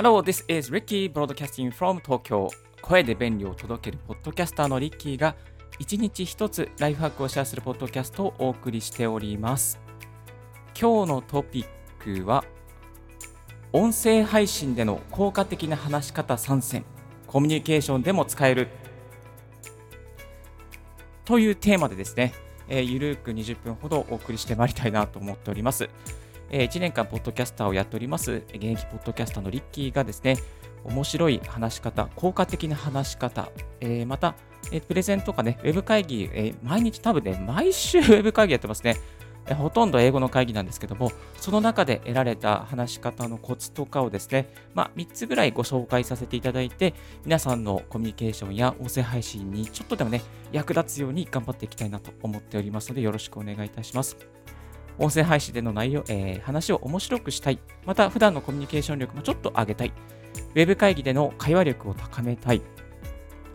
Hello, this is Ricky broadcasting from Tokyo. 声で便利を届けるポッドキャスターのリッキーが1日1つライフハックをシェアするポッドキャストをお送りしております。今日のトピックは音声配信での効果的な話し方3選、コミュニケーションでも使えるというテーマでですね、ゆるく20分ほどお送りしてまいりたいなと思っております。1年間ポッドキャスターをやっております現役ポッドキャスターのリッキーがですね、面白い話し方、効果的な話し方、またプレゼンとかね、ウェブ会議、毎日多分ね、毎週ウェブ会議やってますね。ほとんど英語の会議なんですけども、その中で得られた話し方のコツとかをですね、3つぐらいご紹介させていただいて、皆さんのコミュニケーションや音声配信にちょっとでもね、役立つように頑張っていきたいなと思っておりますので、よろしくお願いいたします。音声配信での内容、話を面白くしたい。また、普段のコミュニケーション力もちょっと上げたい。ウェブ会議での会話力を高めたい。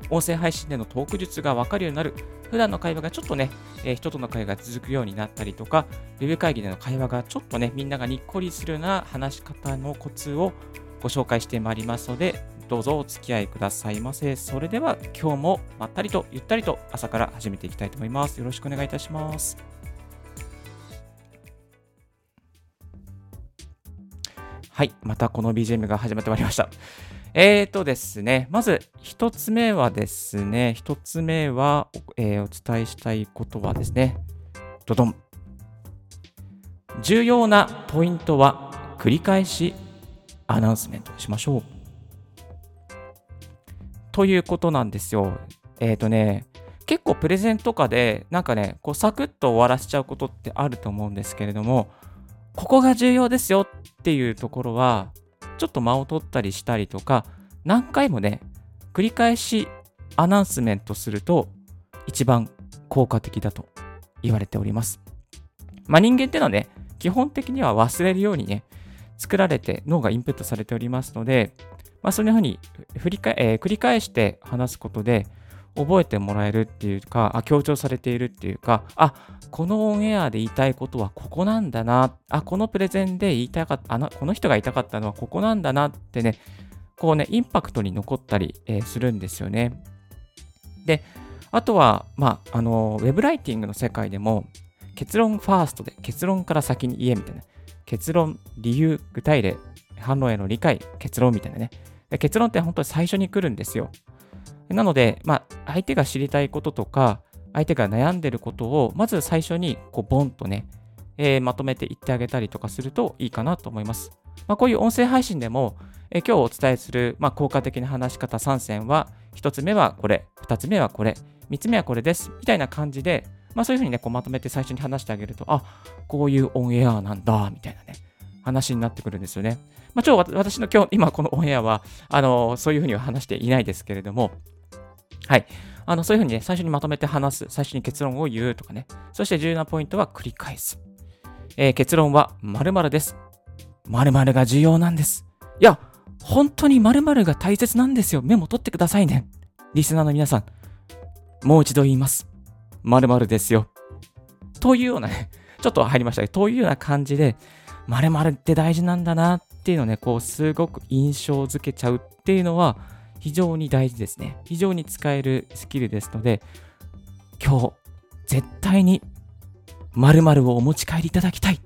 音声配信でのトーク術が分かるようになる。普段の会話がちょっとね、人との会話が続くようになったりとか、ウェブ会議での会話がちょっとね、みんながにっこりするような話し方のコツをご紹介してまいりますので、どうぞお付き合いくださいませ。それでは今日もまったりとゆったりと朝から始めていきたいと思います。よろしくお願いいたします。はい、またこの BGM が始まってまいりました。ですね、まず一つ目は、お伝えしたいことはですね、ドドン。重要なポイントは繰り返しアナウンスメントしましょう。ということなんですよ。結構プレゼンとかでなんかね、こうサクッと終わらせちゃうことってあると思うんですけれども、ここが重要ですよっていうところはちょっと間を取ったりしたりとか、何回もね繰り返しアナウンスメントすると一番効果的だと言われております。人間ってのはね、基本的には忘れるようにね作られて脳がインプットされておりますので、そういうふうに繰り返して話すことで覚えてもらえるっていうか、強調されているっていうか、このオンエアで言いたいことはここなんだな、このプレゼンで言いたかった、この人が言いたかったのはここなんだなってね、こうね、インパクトに残ったり、するんですよね。で、あとは、ウェブライティングの世界でも、結論ファーストで、結論から先に言えみたいな、結論、理由、具体例、反論への理解、結論みたいなね、結論って本当に最初に来るんですよ。なので、相手が知りたいこととか、相手が悩んでることを、まず最初に、ボンとね、まとめていってあげたりとかするといいかなと思います。こういう音声配信でも、今日お伝えする、効果的な話し方3選は、1つ目はこれ、2つ目はこれ、3つ目はこれです、みたいな感じで、そういうふうにね、まとめて最初に話してあげると、こういうオンエアなんだ、みたいなね、話になってくるんですよね。私の今このオンエアは、そういうふうには話していないですけれども、はい。そういうふうにね、最初にまとめて話す。最初に結論を言うとかね。そして重要なポイントは繰り返す。結論は〇〇です。〇〇が重要なんです。いや、本当に〇〇が大切なんですよ。メモ取ってくださいね。リスナーの皆さん。もう一度言います。〇〇ですよ。というようなね、ちょっと入りましたけど、というような感じで、〇〇って大事なんだなっていうのをね、すごく印象づけちゃうっていうのは、非常に大事ですね。非常に使えるスキルですので、今日絶対に〇〇をお持ち帰りいただきたい。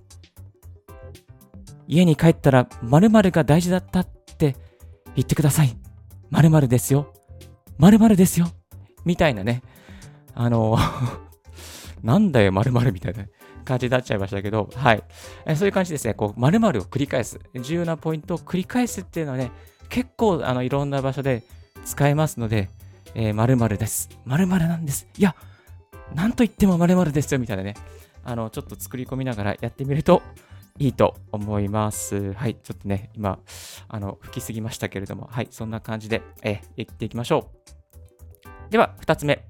家に帰ったら〇〇が大事だったって言ってください。〇〇ですよ。〇〇ですよ。みたいなね。なんだよ〇〇みたいな感じになっちゃいましたけど、はい。そういう感じですね。〇〇を繰り返す。重要なポイントを繰り返すっていうのはね、結構いろんな場所で使えますので、〇〇です。〇〇なんです。いや、なんと言っても〇〇ですよみたいなね、ちょっと作り込みながらやってみるといいと思います。はい、ちょっとね、今、吹きすぎましたけれども、はい、そんな感じで、やっていきましょう。では、2つ目。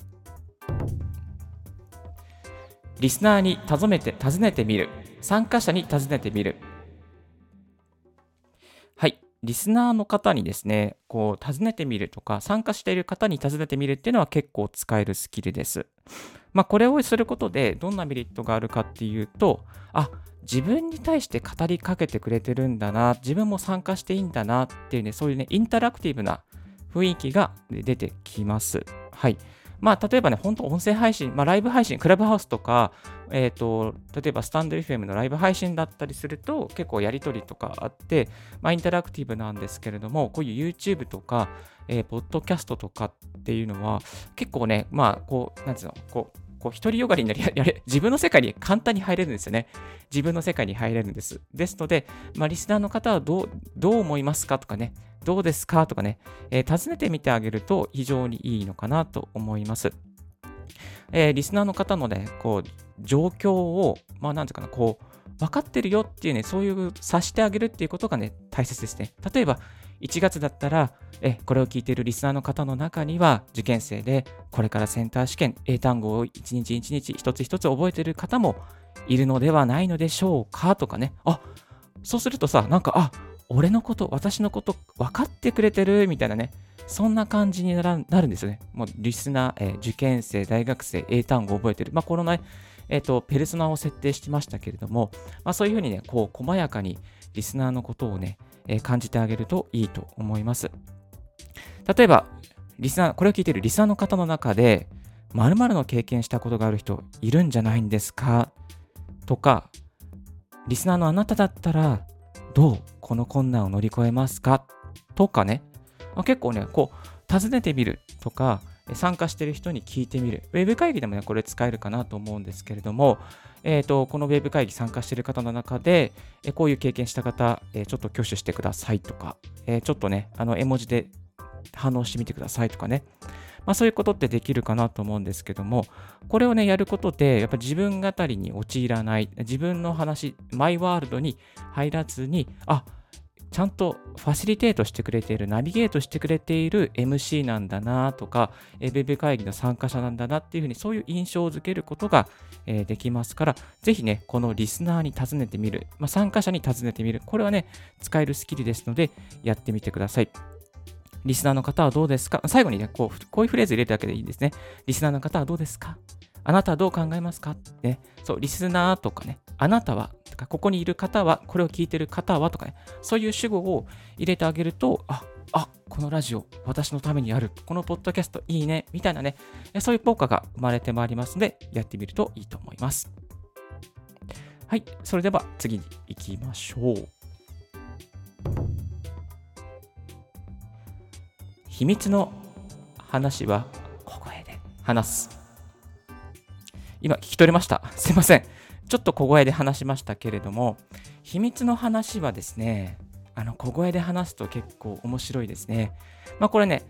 リスナーに尋ねてみる。参加者に尋ねてみる。はい。リスナーの方にですね、尋ねてみるとか、参加している方に尋ねてみるっていうのは結構使えるスキルです。これをすることで、どんなメリットがあるかっていうと、自分に対して語りかけてくれてるんだな、自分も参加していいんだなっていうね、そういうねインタラクティブな雰囲気が出てきます。はい、まあ例えばね、本当音声配信、ライブ配信、クラブハウスとか、例えばスタンド FM のライブ配信だったりすると結構やり取りとかあって、インタラクティブなんですけれども、こういう YouTube とか、ポッドキャストとかっていうのは結構ね、こう独りよがりになり自分の世界に簡単に入れるんですよね。自分の世界に入れるんです。ですので、リスナーの方はどう思いますかとかね、どうですかとかね、尋ねてみてあげると非常にいいのかなと思います。リスナーの方のね、こう状況を分かってるよっていうね、そういう察してあげるっていうことがね大切ですね。例えば1月だったら、これを聞いているリスナーの方の中には受験生でこれからセンター試験、英単語を一日一日一つ一つ覚えている方もいるのではないのでしょうかとかね。あ、そうするとさ、俺のこと、私のこと分かってくれてるみたいなね、そんな感じになるんですよね。もうリスナー、受験生、大学生、英単語を覚えてる。このね、ペルソナを設定してましたけれども、そういうふうにね、こう細やかにリスナーのことをね、感じてあげるといいと思います。例えば、これを聞いているリスナーの方の中で、〇〇の経験したことがある人いるんじゃないんですかとか、リスナーのあなただったら、どうこの困難を乗り越えますかとかね、結構ね、こう尋ねてみるとか、参加している人に聞いてみる。ウェブ会議でもね、これ使えるかなと思うんですけれども、このウェブ会議参加している方の中で、こういう経験した方、ちょっと挙手してくださいとか、ちょっとね、絵文字で反応してみてくださいとかね。そういうことってできるかなと思うんですけども、これをね、やることで、やっぱり自分語りに陥らない、自分の話、マイワールドに入らずに、ちゃんとファシリテートしてくれている、ナビゲートしてくれている MC なんだなとか、ウェブ会議の参加者なんだなっていうふうに、そういう印象をづけることができますから、ぜひね、このリスナーに尋ねてみる、参加者に尋ねてみる、これはね、使えるスキルですので、やってみてください。リスナーの方はどうですか？最後にね、こういうフレーズ入れるだけでいいですね。リスナーの方はどうですか？あなたはどう考えますか？ね、そう、リスナーとかね、あなたは、とかここにいる方は、これを聞いてる方はとかね、そういう主語を入れてあげると、このラジオ、私のためにある、このポッドキャストいいね、みたいなね、そういう効果が生まれてまいりますので、やってみるといいと思います。はい、それでは次に行きましょう。秘密の話は小声で話す。今聞き取れました。すいません。ちょっと小声で話しましたけれども、秘密の話はですね、小声で話すと結構面白いですね。これね、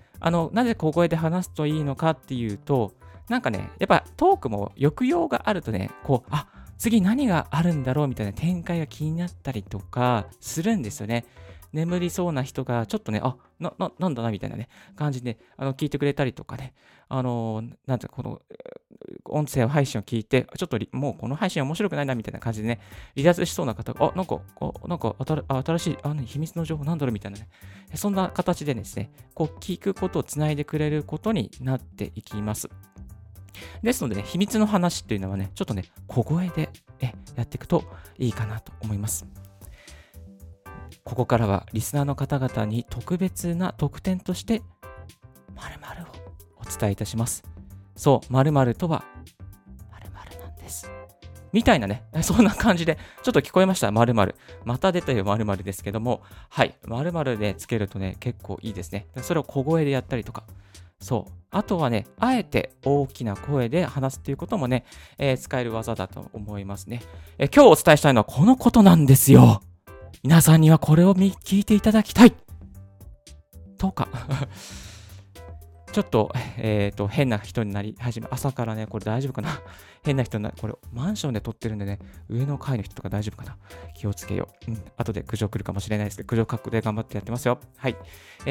なぜ小声で話すといいのかっていうと、やっぱトークも抑揚があるとね、次何があるんだろうみたいな展開が気になったりとかするんですよね。眠りそうな人がちょっとね、なんだなみたいなね感じで、ね、聞いてくれたりとかね、この音声配信を聞いてちょっともうこの配信面白くないなみたいな感じでね、離脱しそうな方が新しい秘密の情報なんだろうみたいなね、そんな形でですね、聞くことをつないでくれることになっていきます。ですので、ね、秘密の話というのはね、ちょっとね小声でやっていくといいかなと思います。ここからはリスナーの方々に特別な特典として〇〇をお伝えいたします。そう、〇〇とは〇〇なんです。みたいなね、そんな感じで、ちょっと聞こえました、〇〇。また出たよ、〇〇ですけども、はい、〇〇でつけるとね、結構いいですね。それを小声でやったりとか。そう。あとはね、あえて大きな声で話すということもね、使える技だと思いますね。今日お伝えしたいのはこのことなんですよ。皆さんにはこれを聞いていただきたいとかちょっと、変な人になり始め、朝からね、これ大丈夫かな、変な人になり、これマンションで撮ってるんでね、上の階の人とか大丈夫かな、気をつけよう、後で苦情来るかもしれないですけど、苦情覚悟で頑張ってやってますよ。はい、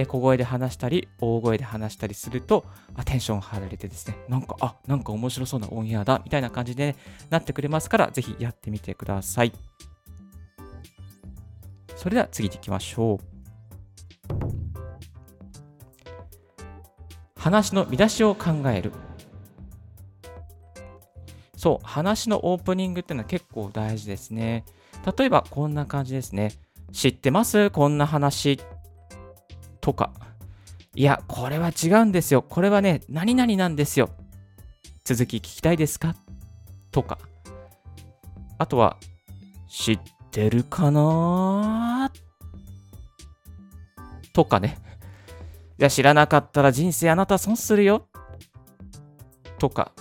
小声で話したり大声で話したりするとテンション張られてですね、なんか面白そうなオンエアだみたいな感じで、ね、なってくれますから、ぜひやってみてください。それでは次に行きましょう。話の見出しを考える。そう、話のオープニングっていうのは結構大事ですね。例えばこんな感じですね。知ってますこんな話とか、いやこれは違うんですよ、これはね何々なんですよ、続き聞きたいですかとか、あとは知ってるかなとかね、いや知らなかったら人生あなた損するよとか、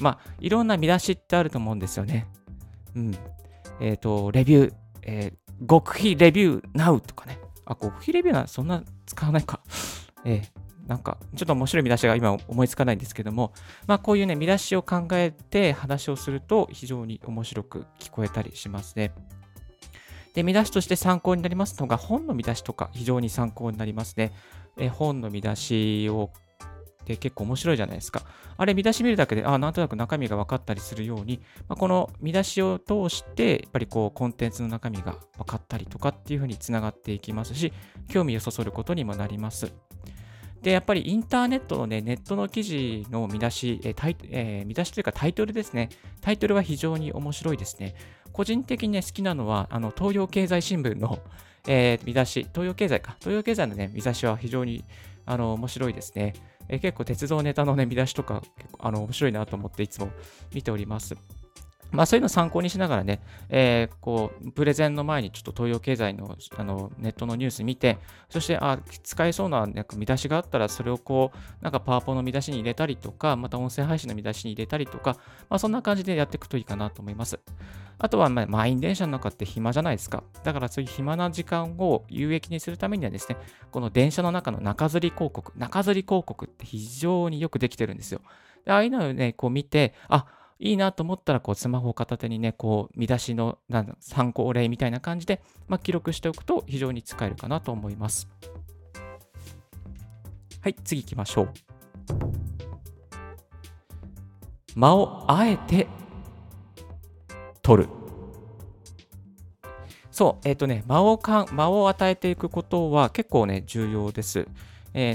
まあいろんな見出しってあると思うんですよね。レビュー、極秘レビューナウとかね。あ、極秘レビューなそんな使わないか。なんかちょっと面白い見出しが今思いつかないんですけども、まあこういうね見出しを考えて話をすると非常に面白く聞こえたりしますね。で、見出しとして参考になりますのが本の見出しとか非常に参考になりますね。本の見出しをで結構面白いじゃないですか。あれ見出し見るだけでなんとなく中身が分かったりするように、この見出しを通してやっぱりこうコンテンツの中身が分かったりとかっていう風につながっていきますし、興味をそそることにもなります。で、やっぱりインターネットのねネットの記事の見出し、見出しというかタイトルですね。タイトルは非常に面白いですね。個人的にね好きなのは東洋経済新聞の、見出し、東洋経済のね見出しは非常に面白いですね。結構鉄道ネタのね見出しとか結構面白いなと思っていつも見ております。そういうのを参考にしながらね、こうプレゼンの前にちょっと東洋経済の、ネットのニュース見て、そして使えそうな、見出しがあったらそれをこうなんかパワポの見出しに入れたりとか、また音声配信の見出しに入れたりとか、そんな感じでやっていくといいかなと思います。あとは、満員電車の中って暇じゃないですか。だからそういう暇な時間を有益にするためにはですね、この電車の中の中吊り広告って非常によくできてるんですよ。で、ああいうのをね、こう見て、いいなと思ったら、こうスマホを片手にね、こう見出しの参考例みたいな感じで、記録しておくと非常に使えるかなと思います。はい、次行きましょう。間をあえて取る。そう、間を与えていくことは結構ね重要です。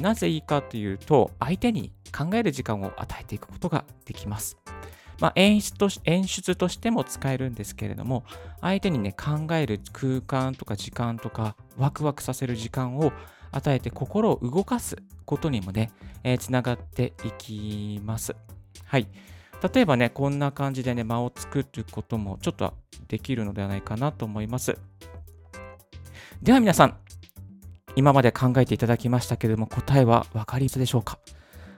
なぜいいかというと、相手に考える時間を与えていくことができます。演出としても使えるんですけれども、相手にね考える空間とか時間とかワクワクさせる時間を与えて心を動かすことにもね、つながっていきます。はい。例えばね、こんな感じでね、間を作ることもちょっとできるのではないかなと思います。では皆さん、今まで考えていただきましたけれども、答えは分かりましたでしょうか？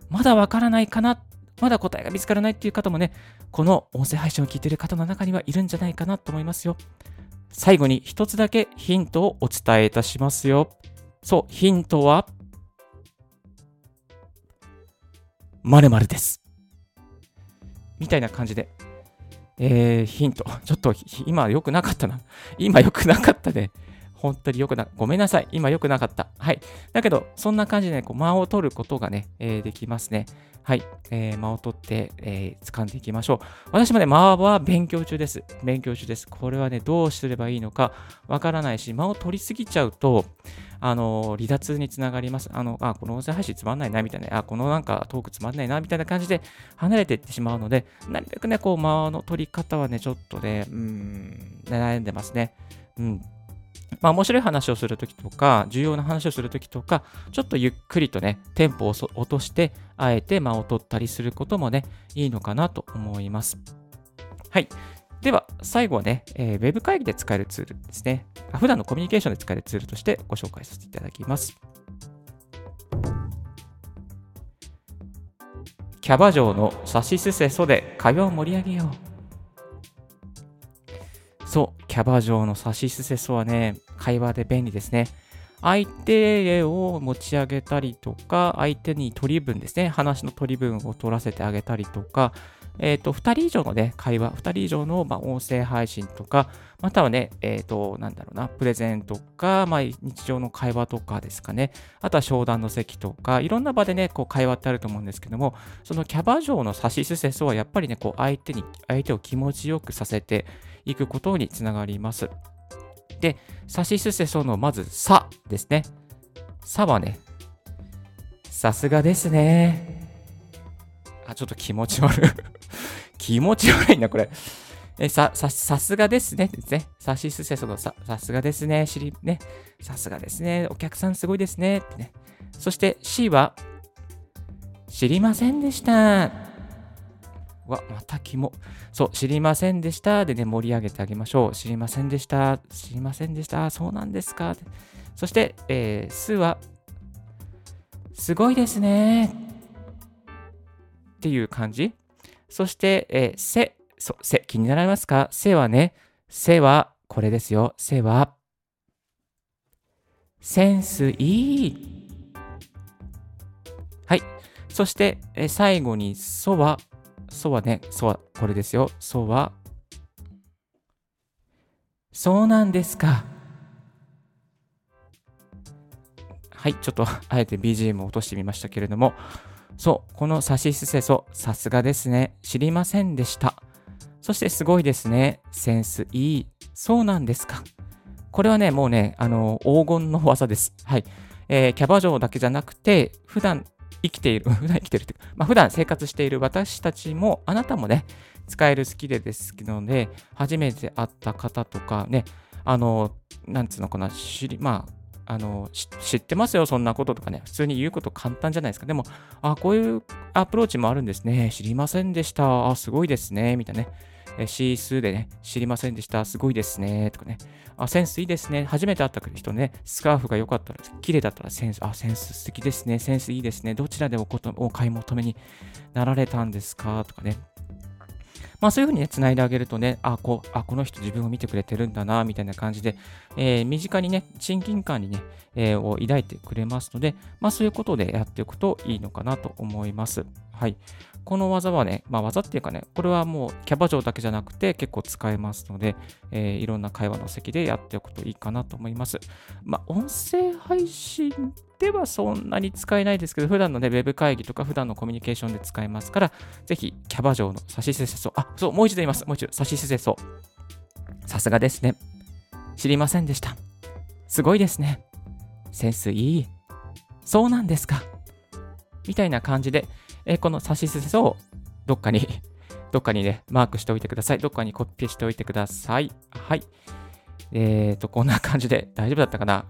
まだ分からないかな、まだ答えが見つからないっていう方もね、この音声配信を聞いている方の中にはいるんじゃないかなと思いますよ。最後に一つだけヒントをお伝えいたしますよ。そう、ヒントは〇〇です。みたいな感じで、ヒントちょっと今良くなかったな、今良くなかったね、本当に良くな、ごめんなさい、今良くなかった。はい、だけどそんな感じで、ね、こう間を取ることがね、できますね。はい、間を取って、掴んでいきましょう。私もね間は勉強中です。これはねどうすればいいのかわからないし、間を取りすぎちゃうと離脱につながります。この音声配信つまんないなみたいな、このなんかトークつまんないなみたいな感じで離れていってしまうので、なるべくねこう間の取り方はねちょっとね悩んでますね。面白い話をするときとか重要な話をするときとか、ちょっとゆっくりとねテンポを落としてあえて間を取ったりすることもねいいのかなと思います。はい、では最後はね、ウェブ会議で使えるツールですね。普段のコミュニケーションで使えるツールとしてご紹介させていただきます。キャバ嬢のさしすせそで会話を盛り上げよう。そう、キャバ嬢のさしすせそはね、会話で便利ですね。相手を持ち上げたりとか、相手に取り分ですね、話の取り分を取らせてあげたりとか、2人以上のね、会話、2人以上の音声配信とか、またはね、プレゼンとか、日常の会話とかですかね、あとは商談の席とか、いろんな場でね、こう会話ってあると思うんですけども、そのキャバ嬢のさしすせそはやっぱりね、こう相手を気持ちよくさせていくことにつながります。で、さしすせそのまずさですね。さはね、さすがですね。ちょっと気持ち悪い。気持ち悪いな、これ。さすがですね。ですね。さしすせそのさすがですね。しりね。さすがですね。お客さんすごいですね。ってね。そして C は、知りませんでした。わ、また肝。そう、知りませんでした。でね、盛り上げてあげましょう。知りませんでした。知りませんでした。そうなんですか。そして、すは、すごいですね。っていう感じ。そして、せ。せ、気になられますか？せはね、せは、これですよ。せは、センスいい。はい。そして、最後に、そは、これですよ。そは、そうなんですか。はい。ちょっと、あえて BGM を落としてみましたけれども、そう、このさしすせそ、さすがですね。知りませんでした。そしてすごいですね。センスいい。そうなんですか。これはね、もうね、黄金の技です。はい。キャバ嬢だけじゃなくて、普段生活している私たちも、あなたもね、使えるスキルですので、初めて会った方とかね、なんつうのかな、知ってますよ、そんなこととかね、普通に言うこと簡単じゃないですか。でも、こういうアプローチもあるんですね。知りませんでした。すごいですね。みたいなね。シースーでね、知りませんでした。すごいですね。とかね。センスいいですね。初めて会った人ね、スカーフが良かったら、綺麗だったらセンス素敵ですね。センスいいですね。どちらでお買い求めになられたんですかとかね。まあ、そういうふうにね、つないであげるとね、この人自分を見てくれてるんだな、みたいな感じで、身近にね、親近感にね、を抱いてくれますので、まあ、そういうことでやっておくといいのかなと思います。はい。この技はね、技っていうかね、これはもうキャバ嬢だけじゃなくて結構使えますので、いろんな会話の席でやっておくといいかなと思います。まあ、音声配信ではそんなに使えないですけど、普段のね、ウェブ会議とか普段のコミュニケーションで使えますから、ぜひキャバ嬢のさしすせそ。そう、もう一度言います。もう一度、さしすせそ。さすがですね。知りませんでした。すごいですね。センスいい。そうなんですか。みたいな感じで、このさしすせそをどっかにね、マークしておいてください。どっかにコピーしておいてください。はい。こんな感じで大丈夫だったかな？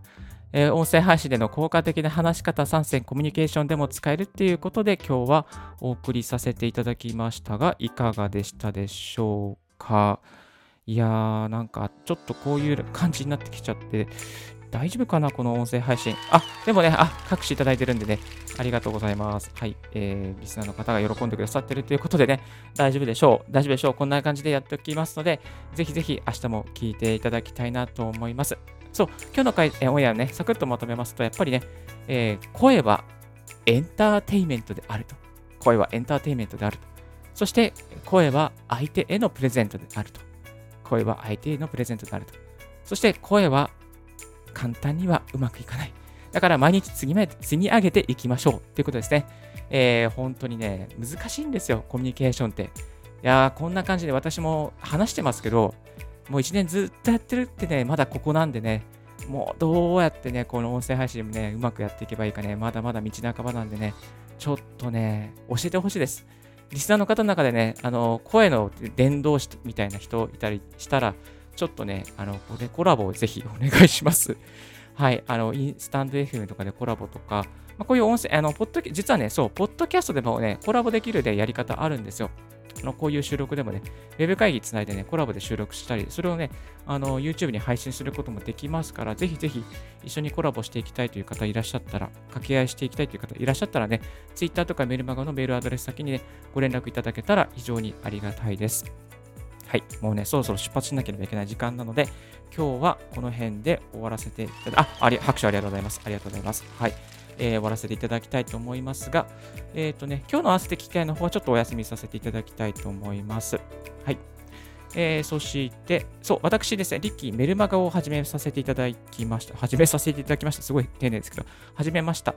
音声配信での効果的な話し方参戦、コミュニケーションでも使えるっていうことで、今日はお送りさせていただきましたが、いかがでしたでしょうか？いやー、なんかちょっとこういう感じになってきちゃって、大丈夫かなこの音声配信。でもね、拍手いただいてるんでね、ありがとうございます。はい。リスナーの方が喜んでくださってるということでね、大丈夫でしょう。こんな感じでやっておきますので、ぜひぜひ明日も聞いていただきたいなと思います。そう、今日のオンエアをね、サクッとまとめますと、やっぱりね、声はエンターテイメントであると。そして、声は相手へのプレゼントであると。そして、声は簡単にはうまくいかない。だから毎日積み上げていきましょうということですね。本当にね、難しいんですよ、コミュニケーションって。いやー、こんな感じで私も話してますけど、もう1年ずっとやってるってね、まだここなんでね、もうどうやってね、この音声配信もね、うまくやっていけばいいかね、まだまだ道半ばなんでね、ちょっとね、教えてほしいです。リスナーの方の中でね、声の伝道師みたいな人いたりしたら、ちょっとね、コラボをぜひお願いします。はい、スタンド FM とかでコラボとか、こういう音声、実はね、そう、ポッドキャストでもね、コラボできるやり方あるんですよ。こういう収録でもね、ウェブ会議つないでね、コラボで収録したり、それをね、YouTube に配信することもできますから、ぜひぜひ一緒にコラボしていきたいという方いらっしゃったら、掛け合いしていきたいという方いらっしゃったらね、Twitter とかメルマガのメールアドレス先にね、ご連絡いただけたら非常にありがたいです。はい、もうね、そろそろ出発しなければいけない時間なので、今日はこの辺で終わらせていただき、拍手ありがとうございます。はい、終わらせていただきたいと思いますが、今日の合わせて機会の方はちょっとお休みさせていただきたいと思います。はい。そして、そう、私ですね、リッキーメルマガを始めさせていただきました。すごい丁寧ですけど、始めました。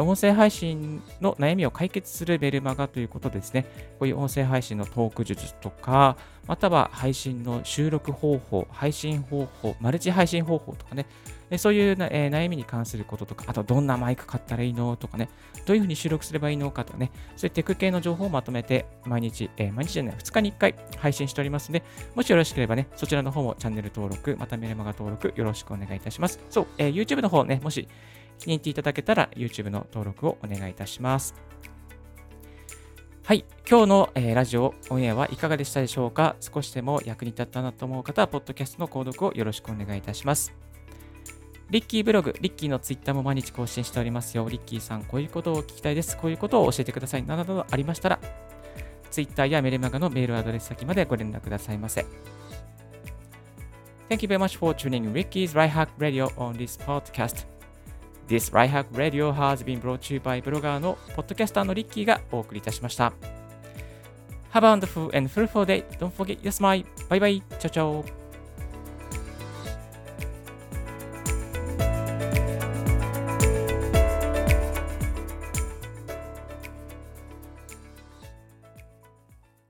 音声配信の悩みを解決するメルマガということですね。こういう音声配信のトーク術とか、または配信の収録方法、配信方法、マルチ配信方法とかね、そういう悩みに関することとか、あとどんなマイク買ったらいいのとかね、どういうふうに収録すればいいのかとかね、そういうテク系の情報をまとめて2日に1回配信しておりますので、もしよろしければね、そちらの方もチャンネル登録、またメルマガ登録よろしくお願いいたします。そう、YouTube の方ね、もし気に入っていただけたら YouTube の登録をお願いいたします。はい、今日の、ラジオオンエアはいかがでしたでしょうか。少しでも役に立ったなと思う方は、ポッドキャストの購読をよろしくお願いいたします。リッキーブログ、リッキーのツイッターも毎日更新しておりますよ。リッキーさん、こういうことを聞きたいです。こういうことを教えてください。などなどありましたら、ツイッターやメルマガのメールアドレス先までご連絡くださいませ。Thank you very much for tuning Ricky's Right Hack Radio on this podcast.This Right Hack Radio has been brought to you by ブロガーのポッドキャスターのリッキーがお送りいたしました。Have a wonderful and fruitful day. Don't forget your smile. Bye bye. Ciao ciao.